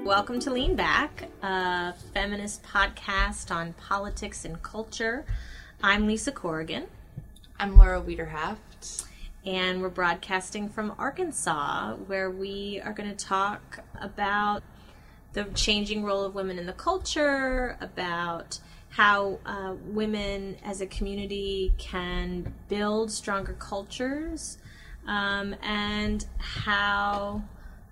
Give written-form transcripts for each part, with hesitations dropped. Welcome to Lean Back, a feminist podcast on politics and culture. I'm Lisa Corrigan. I'm Laura Wiederhaft. And we're broadcasting from Arkansas, where we are going to talk about the changing role of women in the culture, about how women as a community can build stronger cultures, and how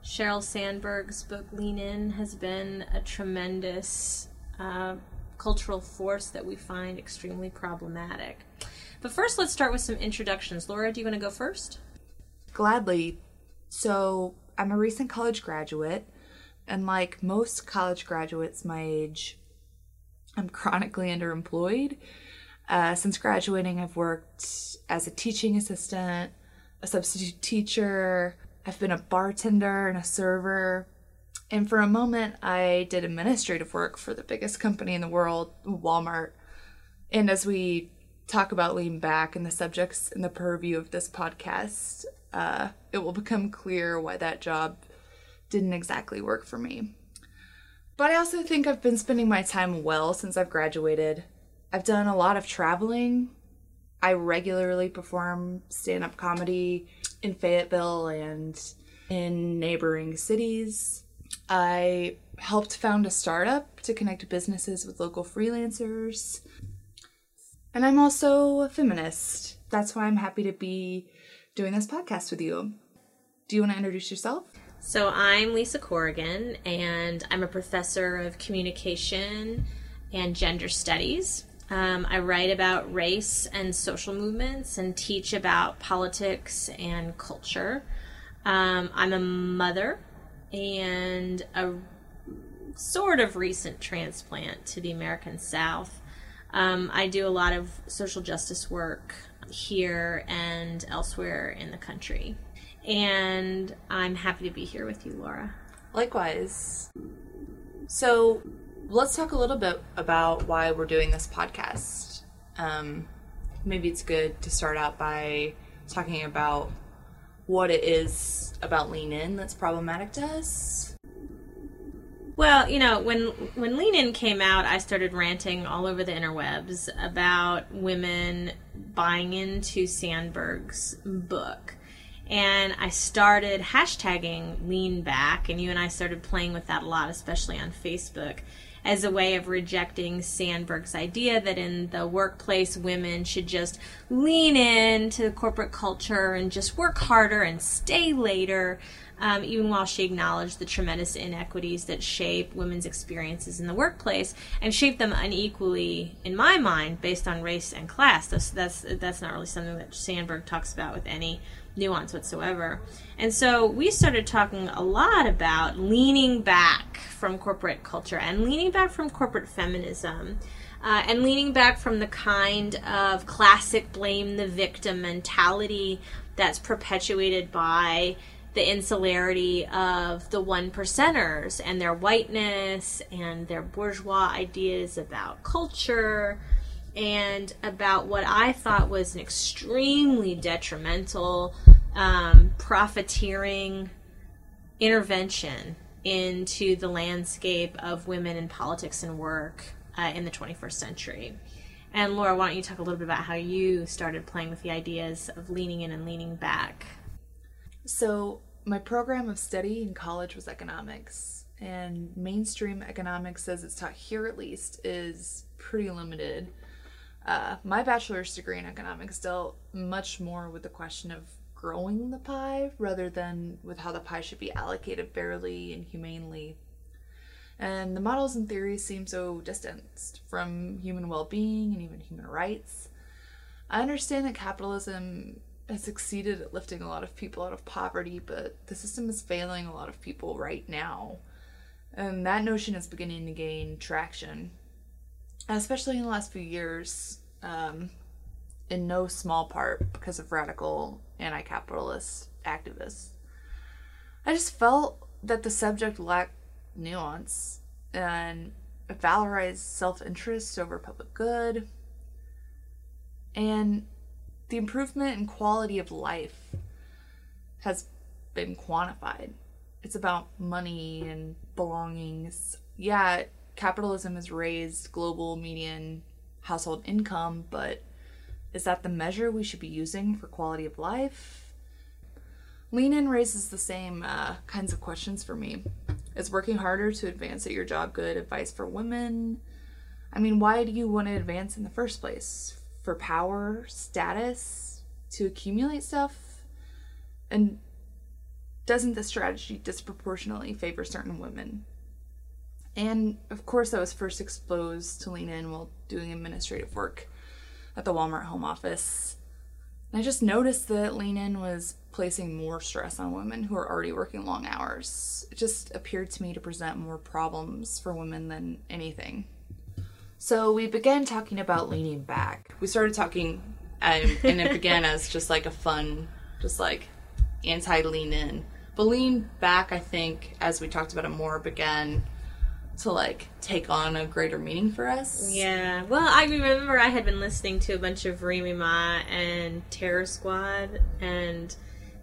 Sheryl Sandberg's book, Lean In, has been a tremendous cultural force that we find extremely problematic. But first, let's start with some introductions. Laura, do you want to go first? Gladly. So, I'm a recent college graduate, and like most college graduates my age, I'm chronically underemployed. Since graduating, I've worked as a teaching assistant, a substitute teacher. I've been a bartender and a server, and for a moment I did administrative work for the biggest company in the world, Walmart. And as we talk about Lean Back and the subjects in the purview of this podcast, it will become clear why that job didn't exactly work for me. But I also think I've been spending my time well since I've graduated. I've done a lot of traveling. I regularly perform stand-up comedy in Fayetteville and in neighboring cities. I helped found a startup to connect businesses with local freelancers. And I'm also a feminist. That's why I'm happy to be doing this podcast with you. Do you want to introduce yourself? So I'm Lisa Corrigan, and I'm a professor of communication and gender studies. I write about race and social movements and teach about politics and culture. I'm a mother and a sort of recent transplant to the American South. I do a lot of social justice work here and elsewhere in the country. And I'm happy to be here with you, Laura. Likewise. So, let's talk a little bit about why we're doing this podcast. Maybe it's good to start out by talking about what it is about Lean In that's problematic to us. Well, you know, when Lean In came out, I started ranting all over the interwebs about women buying into Sandberg's book. And I started hashtagging Lean Back, and you and I started playing with that a lot, especially on Facebook, as a way of rejecting Sandberg's idea that in the workplace, women should just lean into corporate culture and just work harder and stay later, even while she acknowledged the tremendous inequities that shape women's experiences in the workplace and shape them unequally, in my mind, based on race and class. That's not really something that Sandberg talks about with any nuance whatsoever. And so we started talking a lot about leaning back from corporate culture and leaning back from corporate feminism and leaning back from the kind of classic blame the victim mentality that's perpetuated by the insularity of the one percenters and their whiteness and their bourgeois ideas about culture and about what I thought was an extremely detrimental profiteering intervention into the landscape of women in politics and work in the 21st century. And Laura, why don't you talk a little bit about how you started playing with the ideas of leaning in and leaning back? So my program of study in college was economics, and mainstream economics, as it's taught here at least, is pretty limited. My bachelor's degree in economics dealt much more with the question of growing the pie rather than with how the pie should be allocated fairly and humanely. And the models and theories seem so distanced from human well-being and even human rights. I understand that capitalism has succeeded at lifting a lot of people out of poverty, but the system is failing a lot of people right now. And that notion is beginning to gain traction, especially in the last few years, in no small part because of radical anti-capitalist activists. I just felt that the subject lacked nuance and valorized self-interest over public good and the improvement in quality of life has been quantified. It's about money and belongings. Yeah, capitalism has raised global median household income, but is that the measure we should be using for quality of life? Lean In raises the same kinds of questions for me. Is working harder to advance at your job good advice for women? I mean, why do you want to advance in the first place? For power, status, to accumulate stuff? And doesn't this strategy disproportionately favor certain women? And of course, I was first exposed to Lean In while doing administrative work at the Walmart home office. And I just noticed that Lean In was placing more stress on women who are already working long hours. It just appeared to me to present more problems for women than anything. So we began talking about leaning back. We started talking, and it began as just like a fun, just like anti-lean in. But lean back, I think, as we talked about it more, began to like take on a greater meaning for us. Yeah. Well, I remember I had been listening to a bunch of Remy Ma and Terror Squad and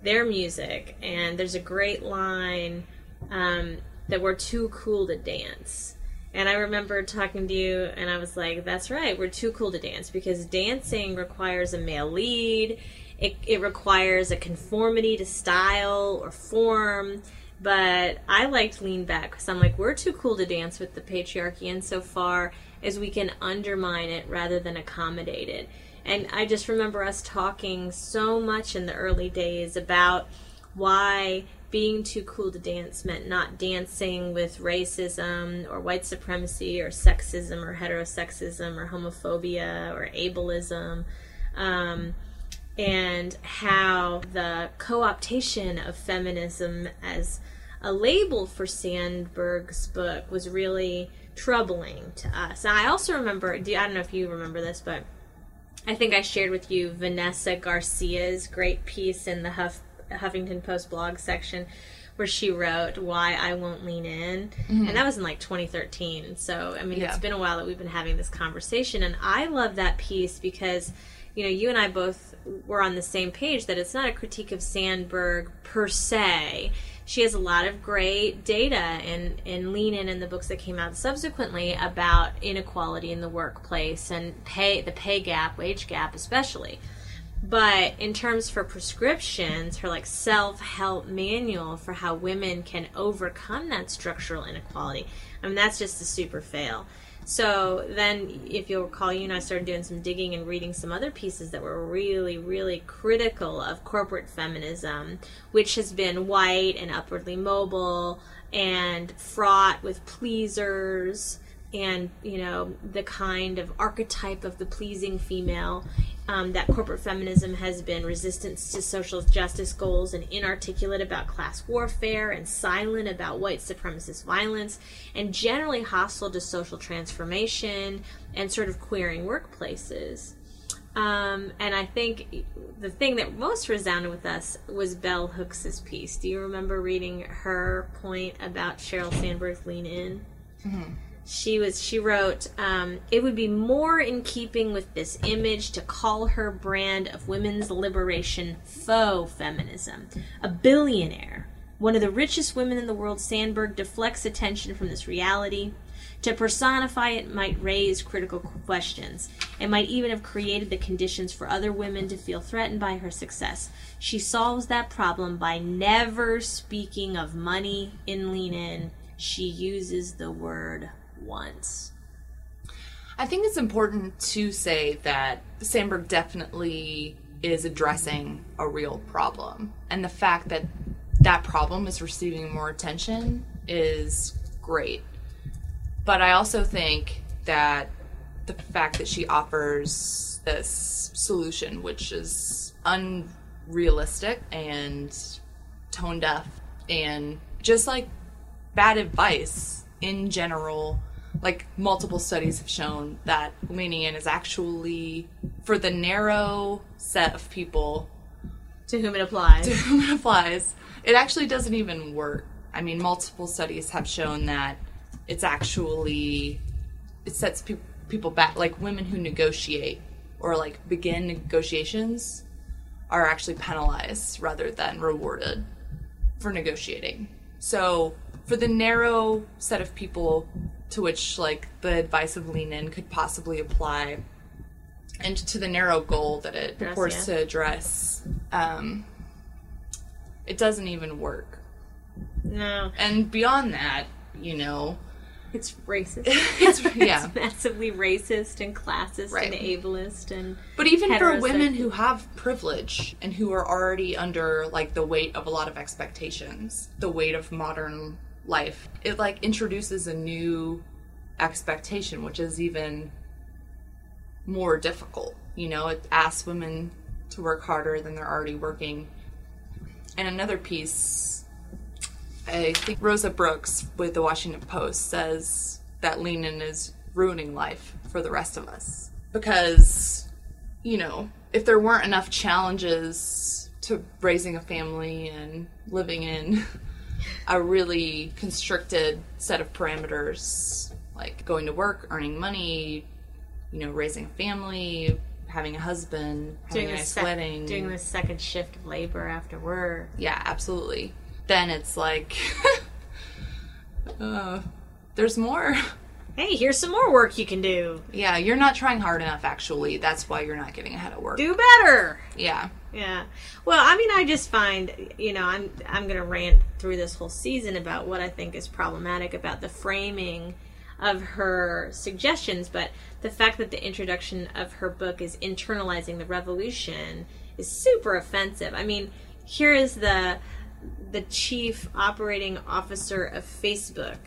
their music, and there's a great line that we're too cool to dance. And I remember talking to you, and I was like, that's right, we're too cool to dance, because dancing requires a male lead. It requires a conformity to style or form. But I liked lean back because I'm like, we're too cool to dance with the patriarchy insofar as we can undermine it rather than accommodate it. And I just remember us talking so much in the early days about why being too cool to dance meant not dancing with racism or white supremacy or sexism or heterosexism or homophobia or ableism, and how the co-optation of feminism as a label for Sandberg's book was really troubling to us. And I also remember, I don't know if you remember this, but I think I shared with you Vanessa Garcia's great piece in the Huffington Post blog section where she wrote Why I Won't Lean In. Mm-hmm. And that was in like 2013. So, I mean, yeah. It's been a while that we've been having this conversation. And I love that piece because, you know, you and I both were on the same page that it's not a critique of Sandberg per se. She has a lot of great data in Lean In and the books that came out subsequently about inequality in the workplace and the pay gap, wage gap especially. But in terms for prescriptions, her like self-help manual for how women can overcome that structural inequality, I mean, that's just a super fail. So then, if you'll recall, you and I started doing some digging and reading some other pieces that were really, really critical of corporate feminism, which has been white and upwardly mobile and fraught with pleasers and, you know, the kind of archetype of the pleasing female, that corporate feminism has been resistant to social justice goals and inarticulate about class warfare and silent about white supremacist violence and generally hostile to social transformation and sort of queering workplaces. And I think the thing that most resounded with us was bell hooks' piece. Do you remember reading her point about Sheryl Sandberg's Lean In? Mm-hmm. She wrote, it would be more in keeping with this image to call her brand of women's liberation faux feminism. A billionaire, one of the richest women in the world, Sandberg deflects attention from this reality. To personify it might raise critical questions. It might even have created the conditions for other women to feel threatened by her success. She solves that problem by never speaking of money in Lean In. She uses the word once. I think it's important to say that Sandberg definitely is addressing a real problem. And the fact that that problem is receiving more attention is great. But I also think that the fact that she offers this solution, which is unrealistic and tone deaf and just like bad advice in general, like multiple studies have shown that leaning in is actually, for the narrow set of people, To whom it applies. To whom it applies. It actually doesn't even work. I mean, multiple studies have shown that it's actually, it sets people back, like women who negotiate or like begin negotiations are actually penalized rather than rewarded for negotiating. So for the narrow set of people to which like the advice of Lean In could possibly apply, and to the narrow goal that it purports to address, it doesn't even work. No. And beyond that, you know, it's racist. It's massively racist and classist and ableist and but even for women who have privilege and who are already under, like, the weight of a lot of expectations, the weight of modern life, it, like, introduces a new expectation, which is even more difficult. You know, it asks women to work harder than they're already working. And another piece... I think Rosa Brooks with the Washington Post says that Lean In is ruining life for the rest of us. Because, you know, if there weren't enough challenges to raising a family and living in a really constricted set of parameters, like going to work, earning money, you know, raising a family, having a husband, having a nice wedding. Doing the second shift of labor after work. Yeah, absolutely. Then it's like, there's more. Hey, here's some more work you can do. Yeah, you're not trying hard enough, actually. That's why you're not getting ahead at work. Do better. Yeah. Yeah. Well, I mean, I just find, you know, I'm going to rant through this whole season about what I think is problematic about the framing of her suggestions, but the fact that the introduction of her book is internalizing the revolution is super offensive. I mean, here is the chief operating officer of Facebook,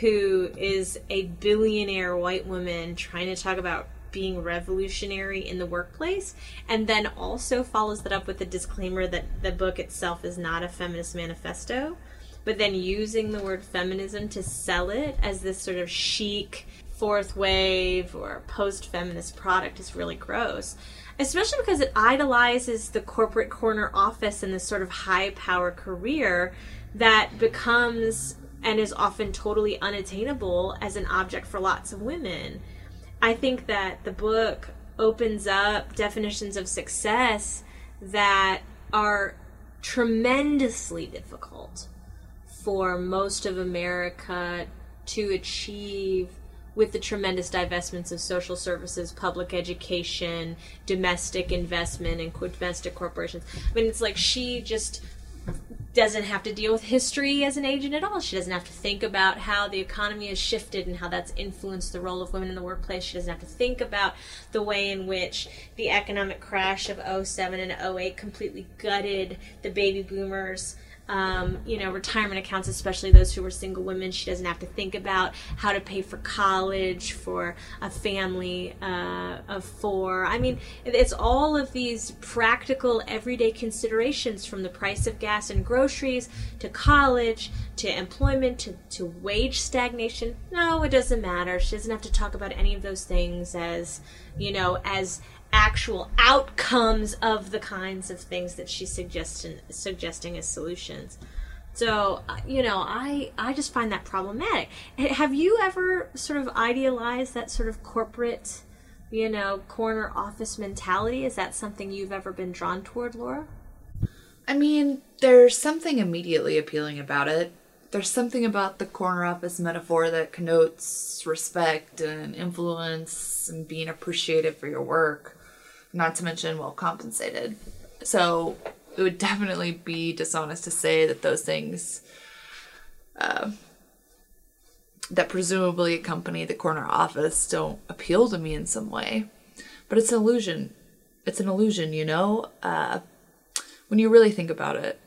who is a billionaire white woman trying to talk about being revolutionary in the workplace, and then also follows that up with the disclaimer that the book itself is not a feminist manifesto, but then using the word feminism to sell it as this sort of chic fourth wave or post-feminist product is really gross. Especially because it idolizes the corporate corner office and this sort of high power career that becomes and is often totally unattainable as an object for lots of women. I think that the book opens up definitions of success that are tremendously difficult for most of America to achieve, with the tremendous divestments of social services, public education, domestic investment, and domestic corporations. I mean, it's like she just doesn't have to deal with history as an agent at all. She doesn't have to think about how the economy has shifted and how that's influenced the role of women in the workplace. She doesn't have to think about the way in which the economic crash of 2007 and 2008 completely gutted the baby boomers. You know, retirement accounts, especially those who were single women. She doesn't have to think about how to pay for college for a family of four. I mean, it's all of these practical everyday considerations, from the price of gas and groceries to college to employment to wage stagnation. No, it doesn't matter. She doesn't have to talk about any of those things as, you know, as actual outcomes of the kinds of things that she's suggesting as solutions. So, you know, I just find that problematic. Have you ever sort of idealized that sort of corporate, you know, corner office mentality? Is that something you've ever been drawn toward, Laura? I mean, there's something immediately appealing about it. There's something about the corner office metaphor that connotes respect and influence and being appreciated for your work. Not to mention well compensated. So it would definitely be dishonest to say that those things that presumably accompany the corner office don't appeal to me in some way. But it's an illusion. It's an illusion, you know? When you really think about it,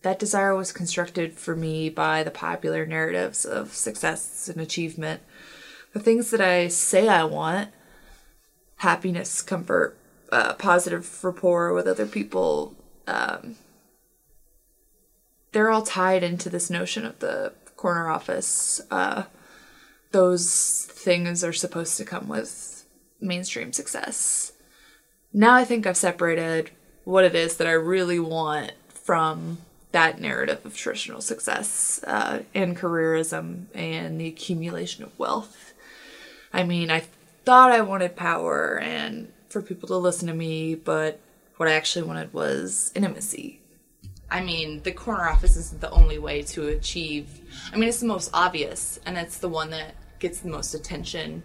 that desire was constructed for me by the popular narratives of success and achievement. The things that I say I want, happiness, comfort, positive rapport with other people, they're all tied into this notion of the corner office. Those things are supposed to come with mainstream success. Now I think I've separated what it is that I really want from that narrative of traditional success and careerism and the accumulation of wealth. I mean, I thought I wanted power and for people to listen to me, but what I actually wanted was intimacy. I mean, the corner office isn't the only way to achieve. I mean, it's the most obvious, and it's the one that gets the most attention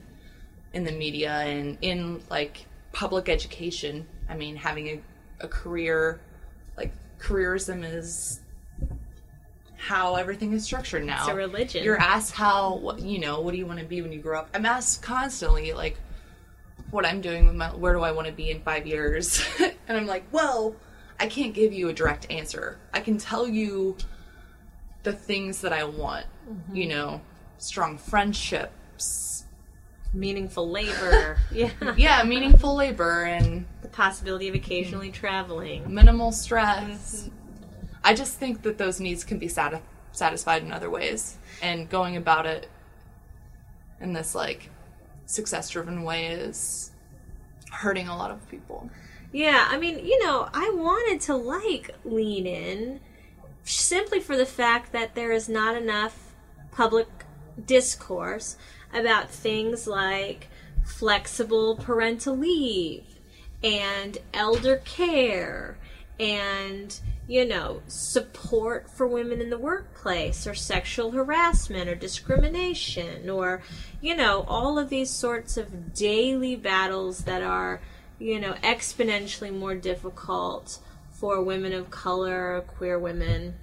in the media and in, like, public education. I mean, having a career, like, careerism is how everything is structured now. It's a religion. You're asked how, you know, what do you want to be when you grow up? I'm asked constantly, like, what I'm doing with my, where do I want to be in 5 years? And I'm like, well, I can't give you a direct answer. I can tell you the things that I want, mm-hmm. you know, strong friendships, meaningful labor. Yeah. Yeah, meaningful labor and the possibility of occasionally traveling. Minimal stress. Mm-hmm. I just think that those needs can be satisfied in other ways, and going about it in this, like, success-driven way is hurting a lot of people. Yeah, I mean, you know, I wanted to, like, Lean In simply for the fact that there is not enough public discourse about things like flexible parental leave and elder care and, you know, support for women in the workplace or sexual harassment or discrimination or, you know, all of these sorts of daily battles that are, you know, exponentially more difficult for women of color, queer women.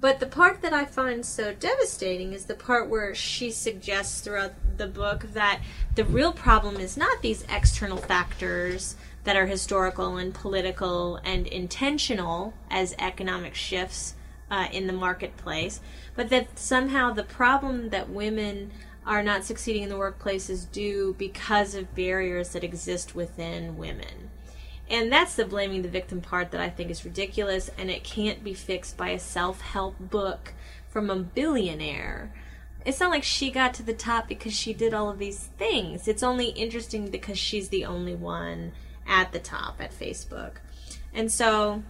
But the part that I find so devastating is the part where she suggests throughout the book that the real problem is not these external factors that are historical and political and intentional as economic shifts in the marketplace, but that somehow the problem that women are not succeeding in the workplace is due because of barriers that exist within women. And that's the blaming the victim part that I think is ridiculous, and it can't be fixed by a self-help book from a billionaire. It's not like she got to the top because she did all of these things. It's only interesting because she's the only one at the top at Facebook. And so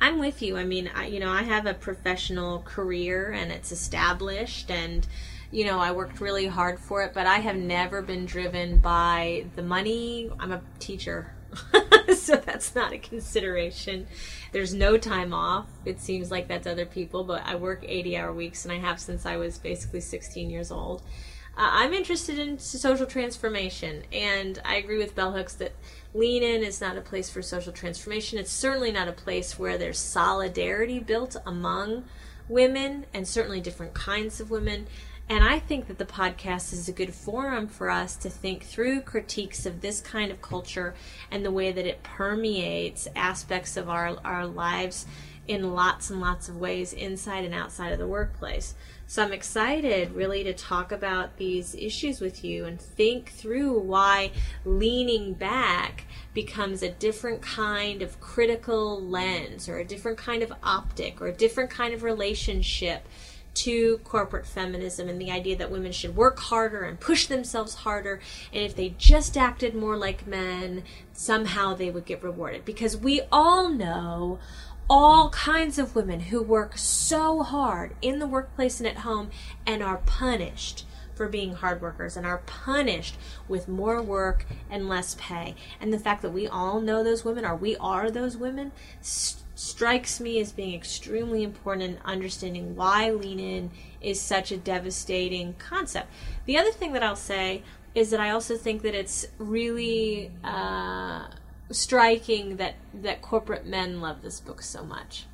I'm with you. I mean, I have a professional career, and it's established, and you know, I worked really hard for it, but I have never been driven by the money. I'm a teacher, so that's not a consideration. There's no time off. It seems like that's other people, but I work 80-hour weeks, and I have since I was basically 16 years old. I'm interested in social transformation, and I agree with bell hooks that Lean In is not a place for social transformation. It's certainly not a place where there's solidarity built among women, and certainly different kinds of women. And I think that the podcast is a good forum for us to think through critiques of this kind of culture and the way that it permeates aspects of our lives in lots and lots of ways inside and outside of the workplace. So I'm excited really to talk about these issues with you and think through why leaning back becomes a different kind of critical lens or a different kind of optic or a different kind of relationship to corporate feminism and the idea that women should work harder and push themselves harder, and if they just acted more like men, somehow they would get rewarded. Because we all know all kinds of women who work so hard in the workplace and at home and are punished for being hard workers and are punished with more work and less pay. And the fact that we all know those women, or we are those women, strikes me as being extremely important in understanding why Lean In is such a devastating concept. The other thing that I'll say is that I also think that it's really striking that corporate men love this book so much.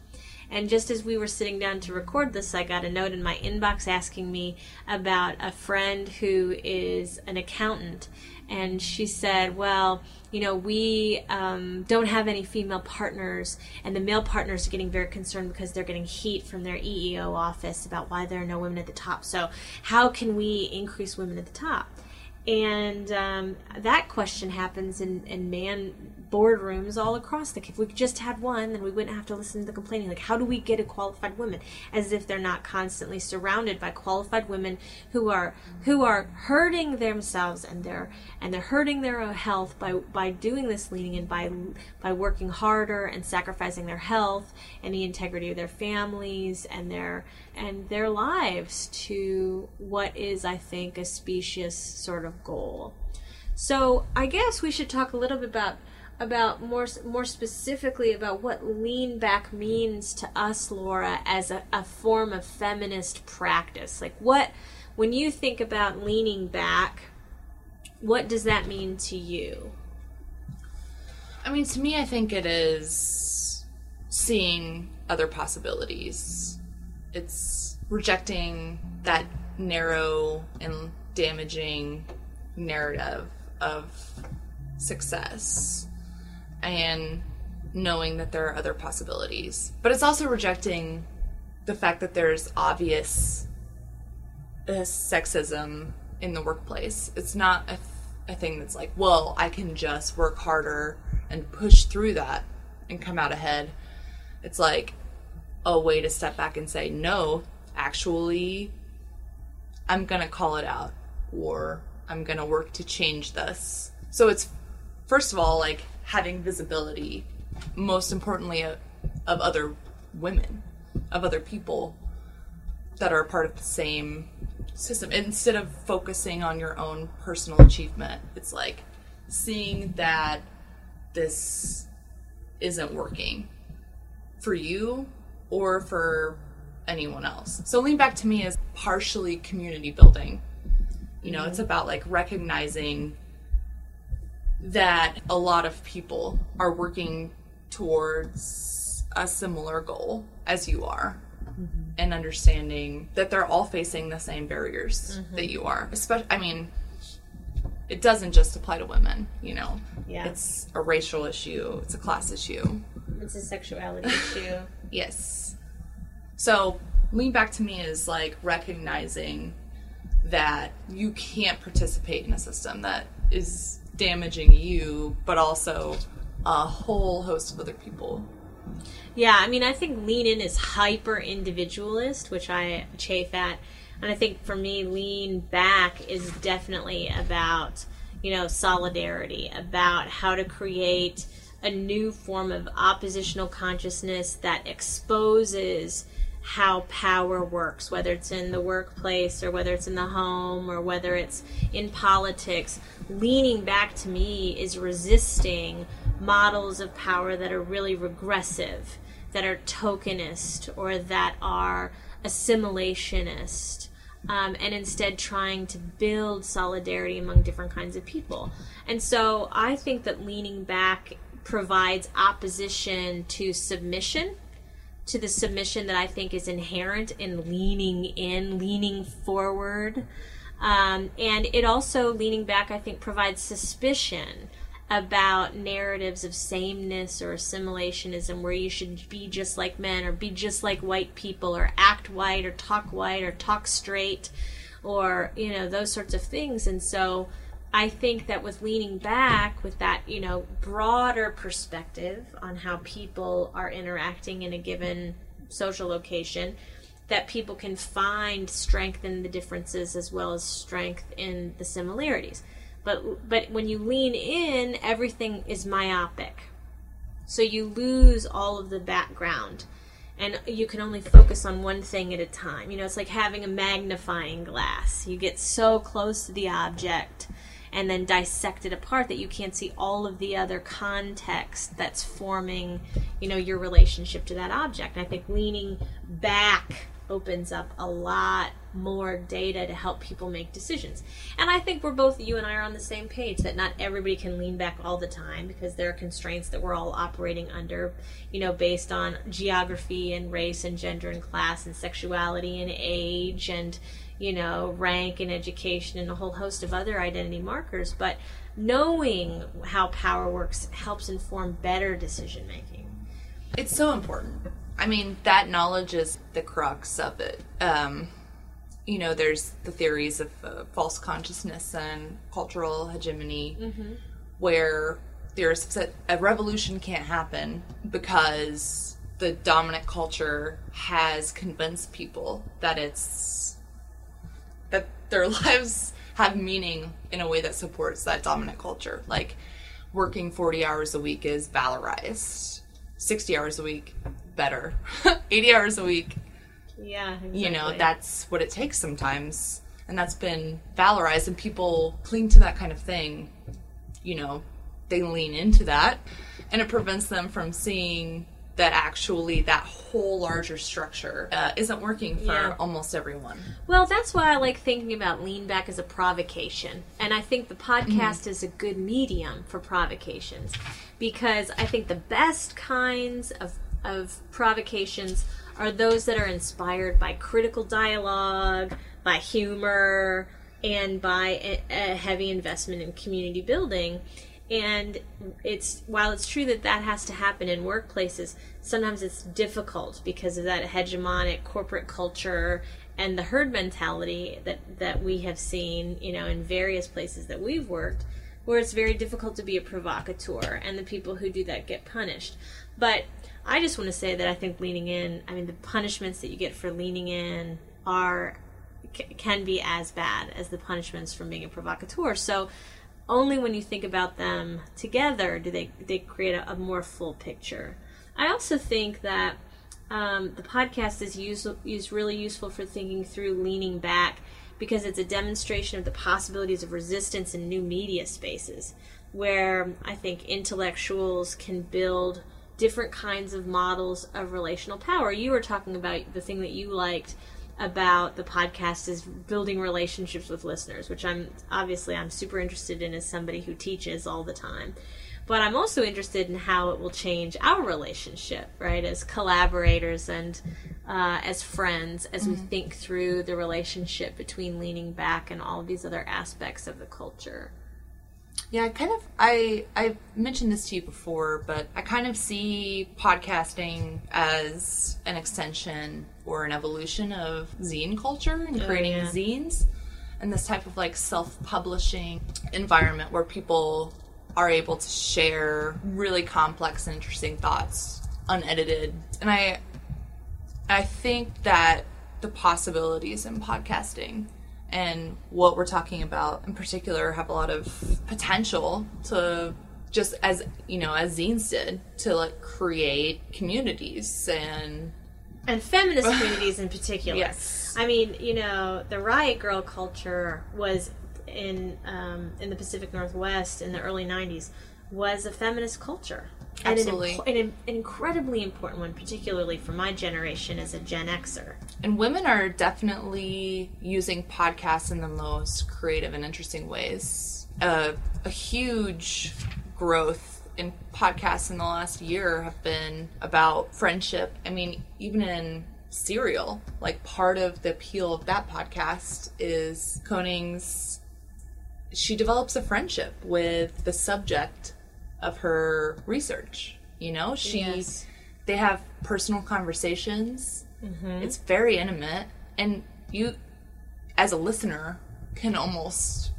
And just as we were sitting down to record this, I got a note in my inbox asking me about a friend who is an accountant. And she said, well, you know, we don't have any female partners, and the male partners are getting very concerned because they're getting heat from their EEO office about why there are no women at the top. So how can we increase women at the top? And that question happens in man boardrooms all across the country. If we just had one, then we wouldn't have to listen to the complaining. Like, how do we get a qualified woman? As if they're not constantly surrounded by qualified women who are hurting themselves and they're hurting their own health by doing this leaning and by working harder and sacrificing their health and the integrity of their families and their lives to what is, I think, a specious sort of goal. So I guess we should talk a little bit about more specifically about what lean back means to us, Laura, as a form of feminist practice. Like, what, when you think about leaning back, what does that mean to you? I mean, to me, I think it is seeing other possibilities. It's rejecting that narrow and damaging narrative of success and knowing that there are other possibilities. But it's also rejecting the fact that there's obvious sexism in the workplace. It's not a thing that's like, well, I can just work harder and push through that and come out ahead. It's like a way to step back and say, no, actually, I'm going to call it out, or I'm going to work to change this. So it's, first of all, like, having visibility, most importantly, of other women, of other people that are part of the same system. Instead of focusing on your own personal achievement, it's like seeing that this isn't working for you or for anyone else. So lean back to me is partially community building. You know, it's about, like, recognizing that a lot of people are working towards a similar goal as you are, and understanding that they're all facing the same barriers that you are. Especially, I mean, it doesn't just apply to women, you know. Yeah. It's a racial issue. It's a class issue. It's a sexuality issue. Yes. So lean back to me is, like, recognizing that you can't participate in a system that is damaging you, but also a whole host of other people. Yeah, I mean, I think Lean In is hyper-individualist, which I chafe at. And I think for me, lean back is definitely about, you know, solidarity, about how to create a new form of oppositional consciousness that exposes how power works, whether it's in the workplace or whether it's in the home or whether it's in politics. Leaning back to me is resisting models of power that are really regressive, that are tokenist, or that are assimilationist, and instead trying to build solidarity among different kinds of people. And so I think that leaning back provides opposition to submission, to the submission that I think is inherent in leaning in, leaning forward. And it also, leaning back, I think, provides suspicion about narratives of sameness or assimilationism, where you should be just like men or be just like white people or act white or talk straight or, you know, those sorts of things. And so I think that with leaning back, with that, you know, broader perspective on how people are interacting in a given social location, that people can find strength in the differences as well as strength in the similarities. But when you lean in, everything is myopic. So you lose all of the background. And you can only focus on one thing at a time. You know, it's like having a magnifying glass. You get so close to the object and then dissect it apart that you can't see all of the other context that's forming, you know, your relationship to that object. And I think leaning back opens up a lot more data to help people make decisions. And I think we're both, you and I are on the same page, that not everybody can lean back all the time because there are constraints that we're all operating under, you know, based on geography and race and gender and class and sexuality and age and, you know, rank and education and a whole host of other identity markers. But knowing how power works helps inform better decision making. It's so important. I mean, that knowledge is the crux of it. you know, there's the theories of false consciousness and cultural hegemony, mm-hmm. where there's a revolution can't happen because the dominant culture has convinced people that it's, that their lives have meaning in a way that supports that dominant culture. Like, working 40 hours a week is valorized. 60 hours a week, better. 80 hours a week. Yeah, exactly. You know, that's what it takes sometimes. And that's been valorized, and people cling to that kind of thing. You know, they lean into that, and it prevents them from seeing that actually that whole larger structure isn't working for almost everyone. Well, that's why I like thinking about lean back as a provocation. And I think the podcast mm-hmm. is a good medium for provocations, because I think the best kinds of provocations are those that are inspired by critical dialogue, by humor, and by a heavy investment in community building. And it's, while it's true that that has to happen in workplaces, sometimes it's difficult because of that hegemonic corporate culture and the herd mentality that we have seen, you know, in various places that we've worked, where it's very difficult to be a provocateur, and the people who do that get punished. But I just want to say that I think leaning in, I mean, the punishments that you get for leaning in can be as bad as the punishments from being a provocateur. So only when you think about them together do they create a more full picture. I also think that the podcast is really useful for thinking through leaning back, because it's a demonstration of the possibilities of resistance in new media spaces, where I think intellectuals can build different kinds of models of relational power. You were talking about the thing that you liked about the podcast is building relationships with listeners, which I'm super interested in as somebody who teaches all the time. But I'm also interested in how it will change our relationship, right, as collaborators and as friends, as mm-hmm. we think through the relationship between leaning back and all of these other aspects of the culture. Yeah, I've mentioned this to you before, but I kind of see podcasting as an extension or an evolution of zine culture and creating zines, and this type of like self-publishing environment where people are able to share really complex and interesting thoughts unedited. And I think that the possibilities in podcasting and what we're talking about in particular have a lot of potential to, just as, you know, as zines did, to like create communities and feminist communities in particular. Yes. I mean, you know, the Riot Girl culture was in the Pacific Northwest in the early 90s was a feminist culture. Absolutely. And an incredibly important one, particularly for my generation as a Gen Xer. And women are definitely using podcasts in the most creative and interesting ways. A huge growth in podcasts in the last year have been about friendship. I mean, even in Serial, like part of the appeal of that podcast is Koenig's, she develops a friendship with the subject of her research, you know? They have personal conversations. Mm-hmm. It's very intimate, and you, as a listener, can almost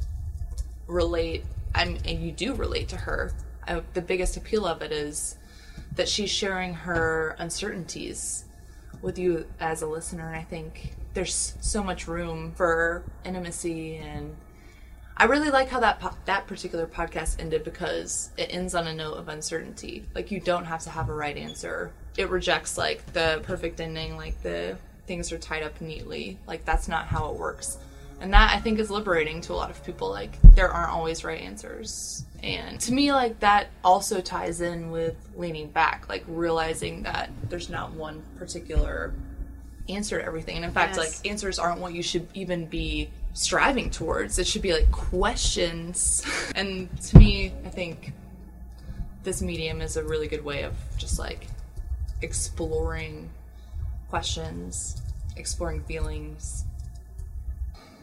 relate. And you do relate to her. The biggest appeal of it is that she's sharing her uncertainties with you as a listener, and I think there's so much room for intimacy. And I really like how that particular podcast ended, because it ends on a note of uncertainty. Like, you don't have to have a right answer. It rejects, like, the perfect ending, like, the things are tied up neatly. Like, that's not how it works. And that, I think, is liberating to a lot of people. Like, there aren't always right answers. And to me, like, that also ties in with leaning back. Like, realizing that there's not one particular answer to everything. And, in fact, like, answers aren't what you should even be striving towards. It should be like questions. And to me, I think this medium is a really good way of just like exploring questions, exploring feelings.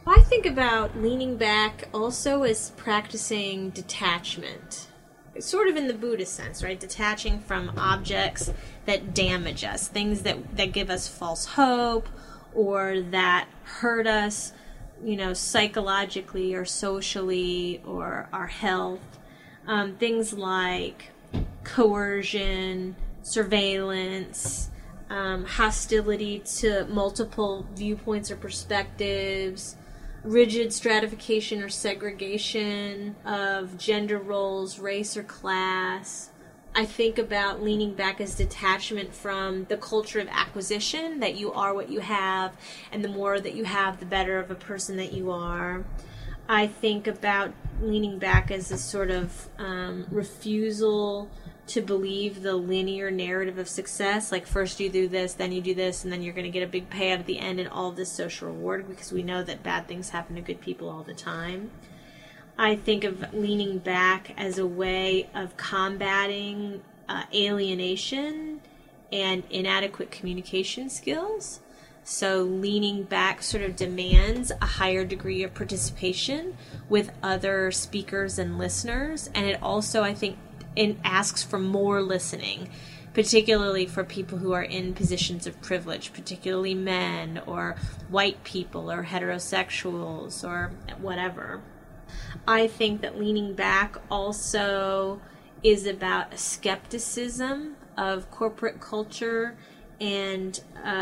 I think about leaning back also as practicing detachment. It's sort of in the Buddhist sense, right? Detaching from objects that damage us, things that give us false hope or that hurt us, you know, psychologically or socially or our health. Things like coercion, surveillance, hostility to multiple viewpoints or perspectives, rigid stratification or segregation of gender roles, race or class. I think about leaning back as detachment from the culture of acquisition, that you are what you have, and the more that you have, the better of a person that you are. I think about leaning back as a sort of refusal to believe the linear narrative of success, like first you do this, then you do this, and then you're going to get a big payout at the end and all this social reward, because we know that bad things happen to good people all the time. I think of leaning back as a way of combating alienation and inadequate communication skills. So leaning back sort of demands a higher degree of participation with other speakers and listeners, and it also, I think, it asks for more listening, particularly for people who are in positions of privilege, particularly men or white people or heterosexuals or whatever. I think that leaning back also is about skepticism of corporate culture and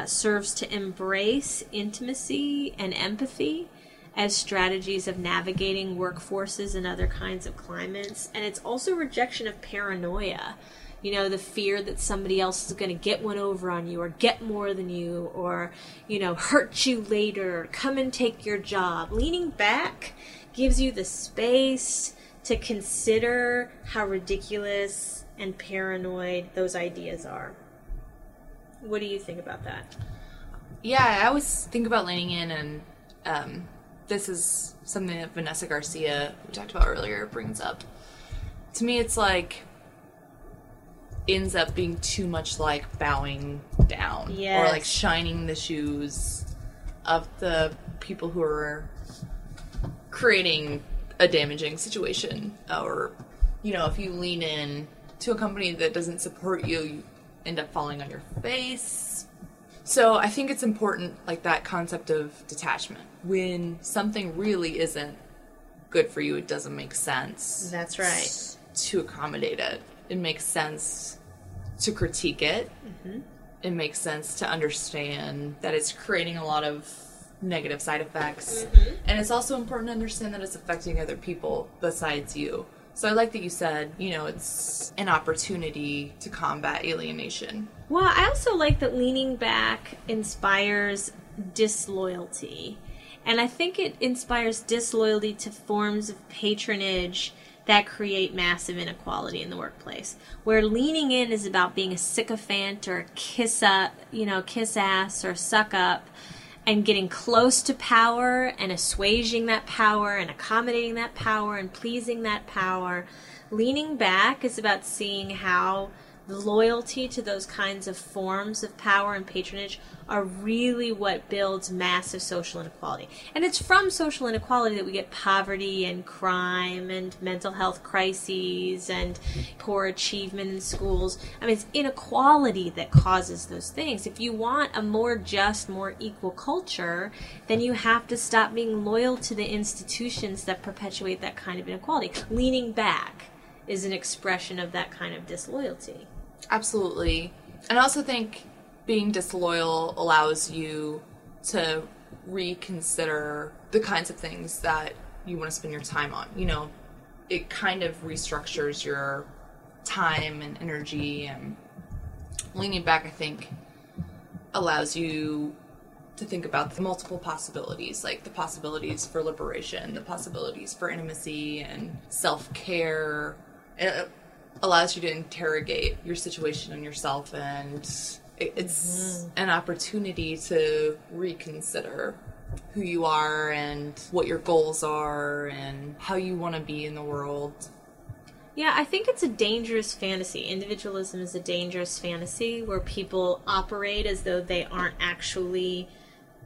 serves to embrace intimacy and empathy as strategies of navigating workforces and other kinds of climates. And it's also rejection of paranoia, you know, the fear that somebody else is going to get one over on you or get more than you or, you know, hurt you later, come and take your job. Leaning back gives you the space to consider how ridiculous and paranoid those ideas are. What do you think about that? Yeah, I always think about leaning in, and this is something that Vanessa Garcia, we talked about earlier, brings up. To me, it's like ends up being too much like bowing down, yes, or like shining the shoes of the people who are creating a damaging situation. Or, you know, if you lean in to a company that doesn't support you, you end up falling on your face. So I think it's important, like that concept of detachment. When something really isn't good for you, it doesn't make sense. That's right. To accommodate it. It makes sense to critique it. Mm-hmm. It makes sense to understand that it's creating a lot of negative side effects. Mm-hmm. And it's also important to understand that it's affecting other people besides you. So I like that you said, you know, it's an opportunity to combat alienation. Well, I also like that leaning back inspires disloyalty. And I think it inspires disloyalty to forms of patronage that create massive inequality in the workplace. Where leaning in is about being a sycophant or kiss up, you know, kiss ass or suck up, and getting close to power and assuaging that power and accommodating that power and pleasing that power. Leaning back is about seeing how loyalty to those kinds of forms of power and patronage are really what builds massive social inequality. And it's from social inequality that we get poverty and crime and mental health crises and poor achievement in schools. I mean, it's inequality that causes those things. If you want a more just, more equal culture, then you have to stop being loyal to the institutions that perpetuate that kind of inequality. Leaning back is an expression of that kind of disloyalty. Absolutely. And I also think being disloyal allows you to reconsider the kinds of things that you want to spend your time on. You know, it kind of restructures your time and energy, and leaning back, I think, allows you to think about the multiple possibilities, like the possibilities for liberation, the possibilities for intimacy and self-care. It allows you to interrogate your situation and yourself, and it's an opportunity to reconsider who you are and what your goals are and how you want to be in the world. Yeah, I think it's a dangerous fantasy. Individualism is a dangerous fantasy where people operate as though they aren't actually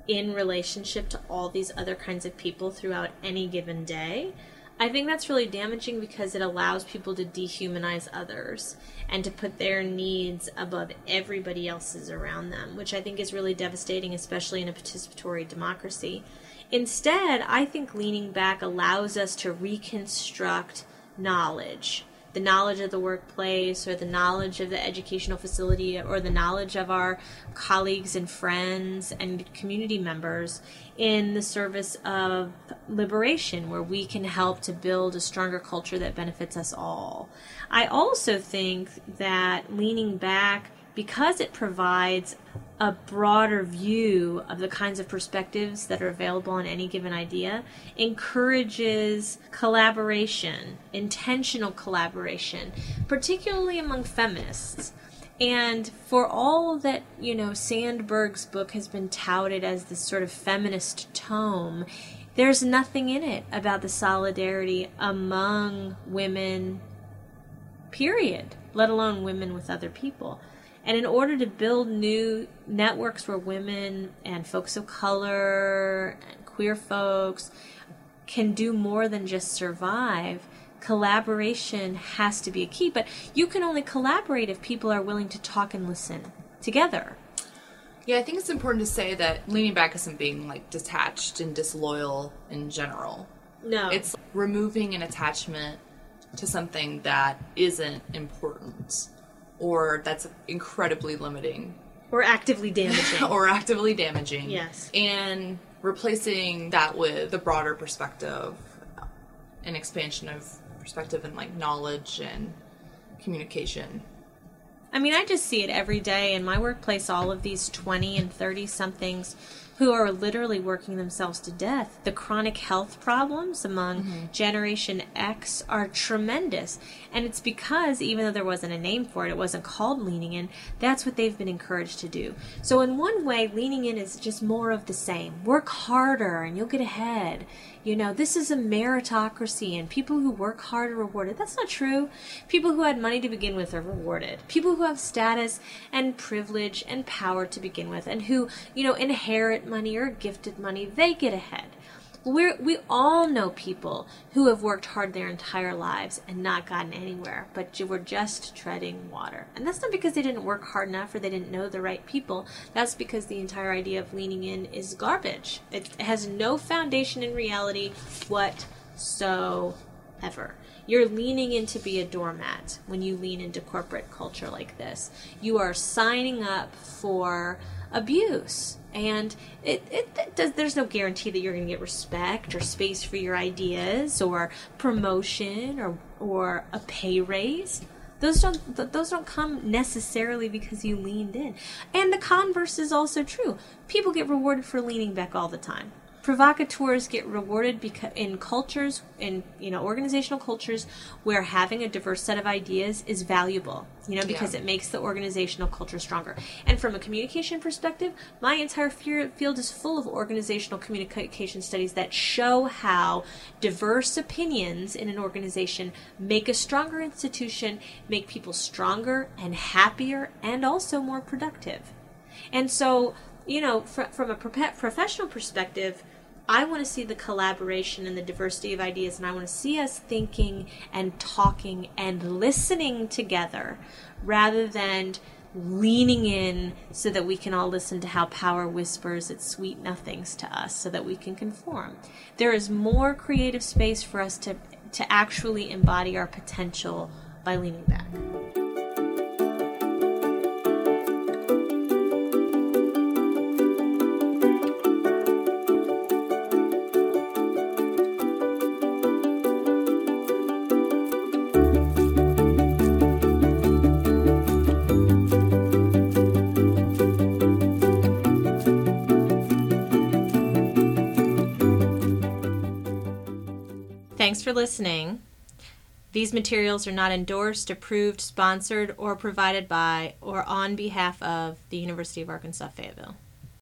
in relationship to all these other kinds of people throughout any given day. I think that's really damaging because it allows people to dehumanize others and to put their needs above everybody else's around them, which I think is really devastating, especially in a participatory democracy. Instead, I think leaning back allows us to reconstruct knowledge, the knowledge of the workplace or the knowledge of the educational facility or the knowledge of our colleagues and friends and community members in the service of liberation, where we can help to build a stronger culture that benefits us all. I also think that leaning back, because it provides a broader view of the kinds of perspectives that are available on any given idea, encourages collaboration, intentional collaboration, particularly among feminists. And for all that, you know, Sandberg's book has been touted as this sort of feminist tome, there's nothing in it about the solidarity among women, period, let alone women with other people. And in order to build new networks where women and folks of color and queer folks can do more than just survive, collaboration has to be a key. But you can only collaborate if people are willing to talk and listen together. Yeah, I think it's important to say that leaning back isn't being, like, detached and disloyal in general. No. It's removing an attachment to something that isn't important, or that's incredibly limiting. Or actively damaging. Or actively damaging. Yes. And replacing that with the broader perspective, an expansion of perspective and, like, knowledge and communication. I mean, I just see it every day in my workplace, all of these 20 and 30-somethings who are literally working themselves to death. The chronic health problems among Generation X are tremendous. And it's because, even though there wasn't a name for it, it wasn't called Leaning In, that's what they've been encouraged to do. So in one way, Leaning In is just more of the same. Work harder and you'll get ahead. You know, this is a meritocracy and people who work hard are rewarded. That's not true. People who had money to begin with are rewarded. People who have status and privilege and power to begin with and who, you know, inherit money or gifted money, they get ahead. We all know people who have worked hard their entire lives and not gotten anywhere, but were just treading water. And that's not because they didn't work hard enough or they didn't know the right people. That's because the entire idea of leaning in is garbage. It has no foundation in reality whatsoever. You're leaning in to be a doormat when you lean into corporate culture like this. You are signing up for abuse. And there's no guarantee that you're going to get respect or space for your ideas or promotion or a pay raise. Those don't come necessarily because you leaned in. And the converse is also true. People get rewarded for leaning back all the time. Provocateurs get rewarded because in cultures, in, you know, organizational cultures where having a diverse set of ideas is valuable, you know, because it makes the organizational culture stronger. And from a communication perspective, my entire field is full of organizational communication studies that show how diverse opinions in an organization make a stronger institution, make people stronger and happier and also more productive. And so, you know, from a professional perspective, I want to see the collaboration and the diversity of ideas, and I want to see us thinking and talking and listening together rather than leaning in so that we can all listen to how power whispers its sweet nothings to us so that we can conform. There is more creative space for us to actually embody our potential by leaning back. Thanks for listening. These materials are not endorsed, approved, sponsored, or provided by or on behalf of the University of Arkansas Fayetteville.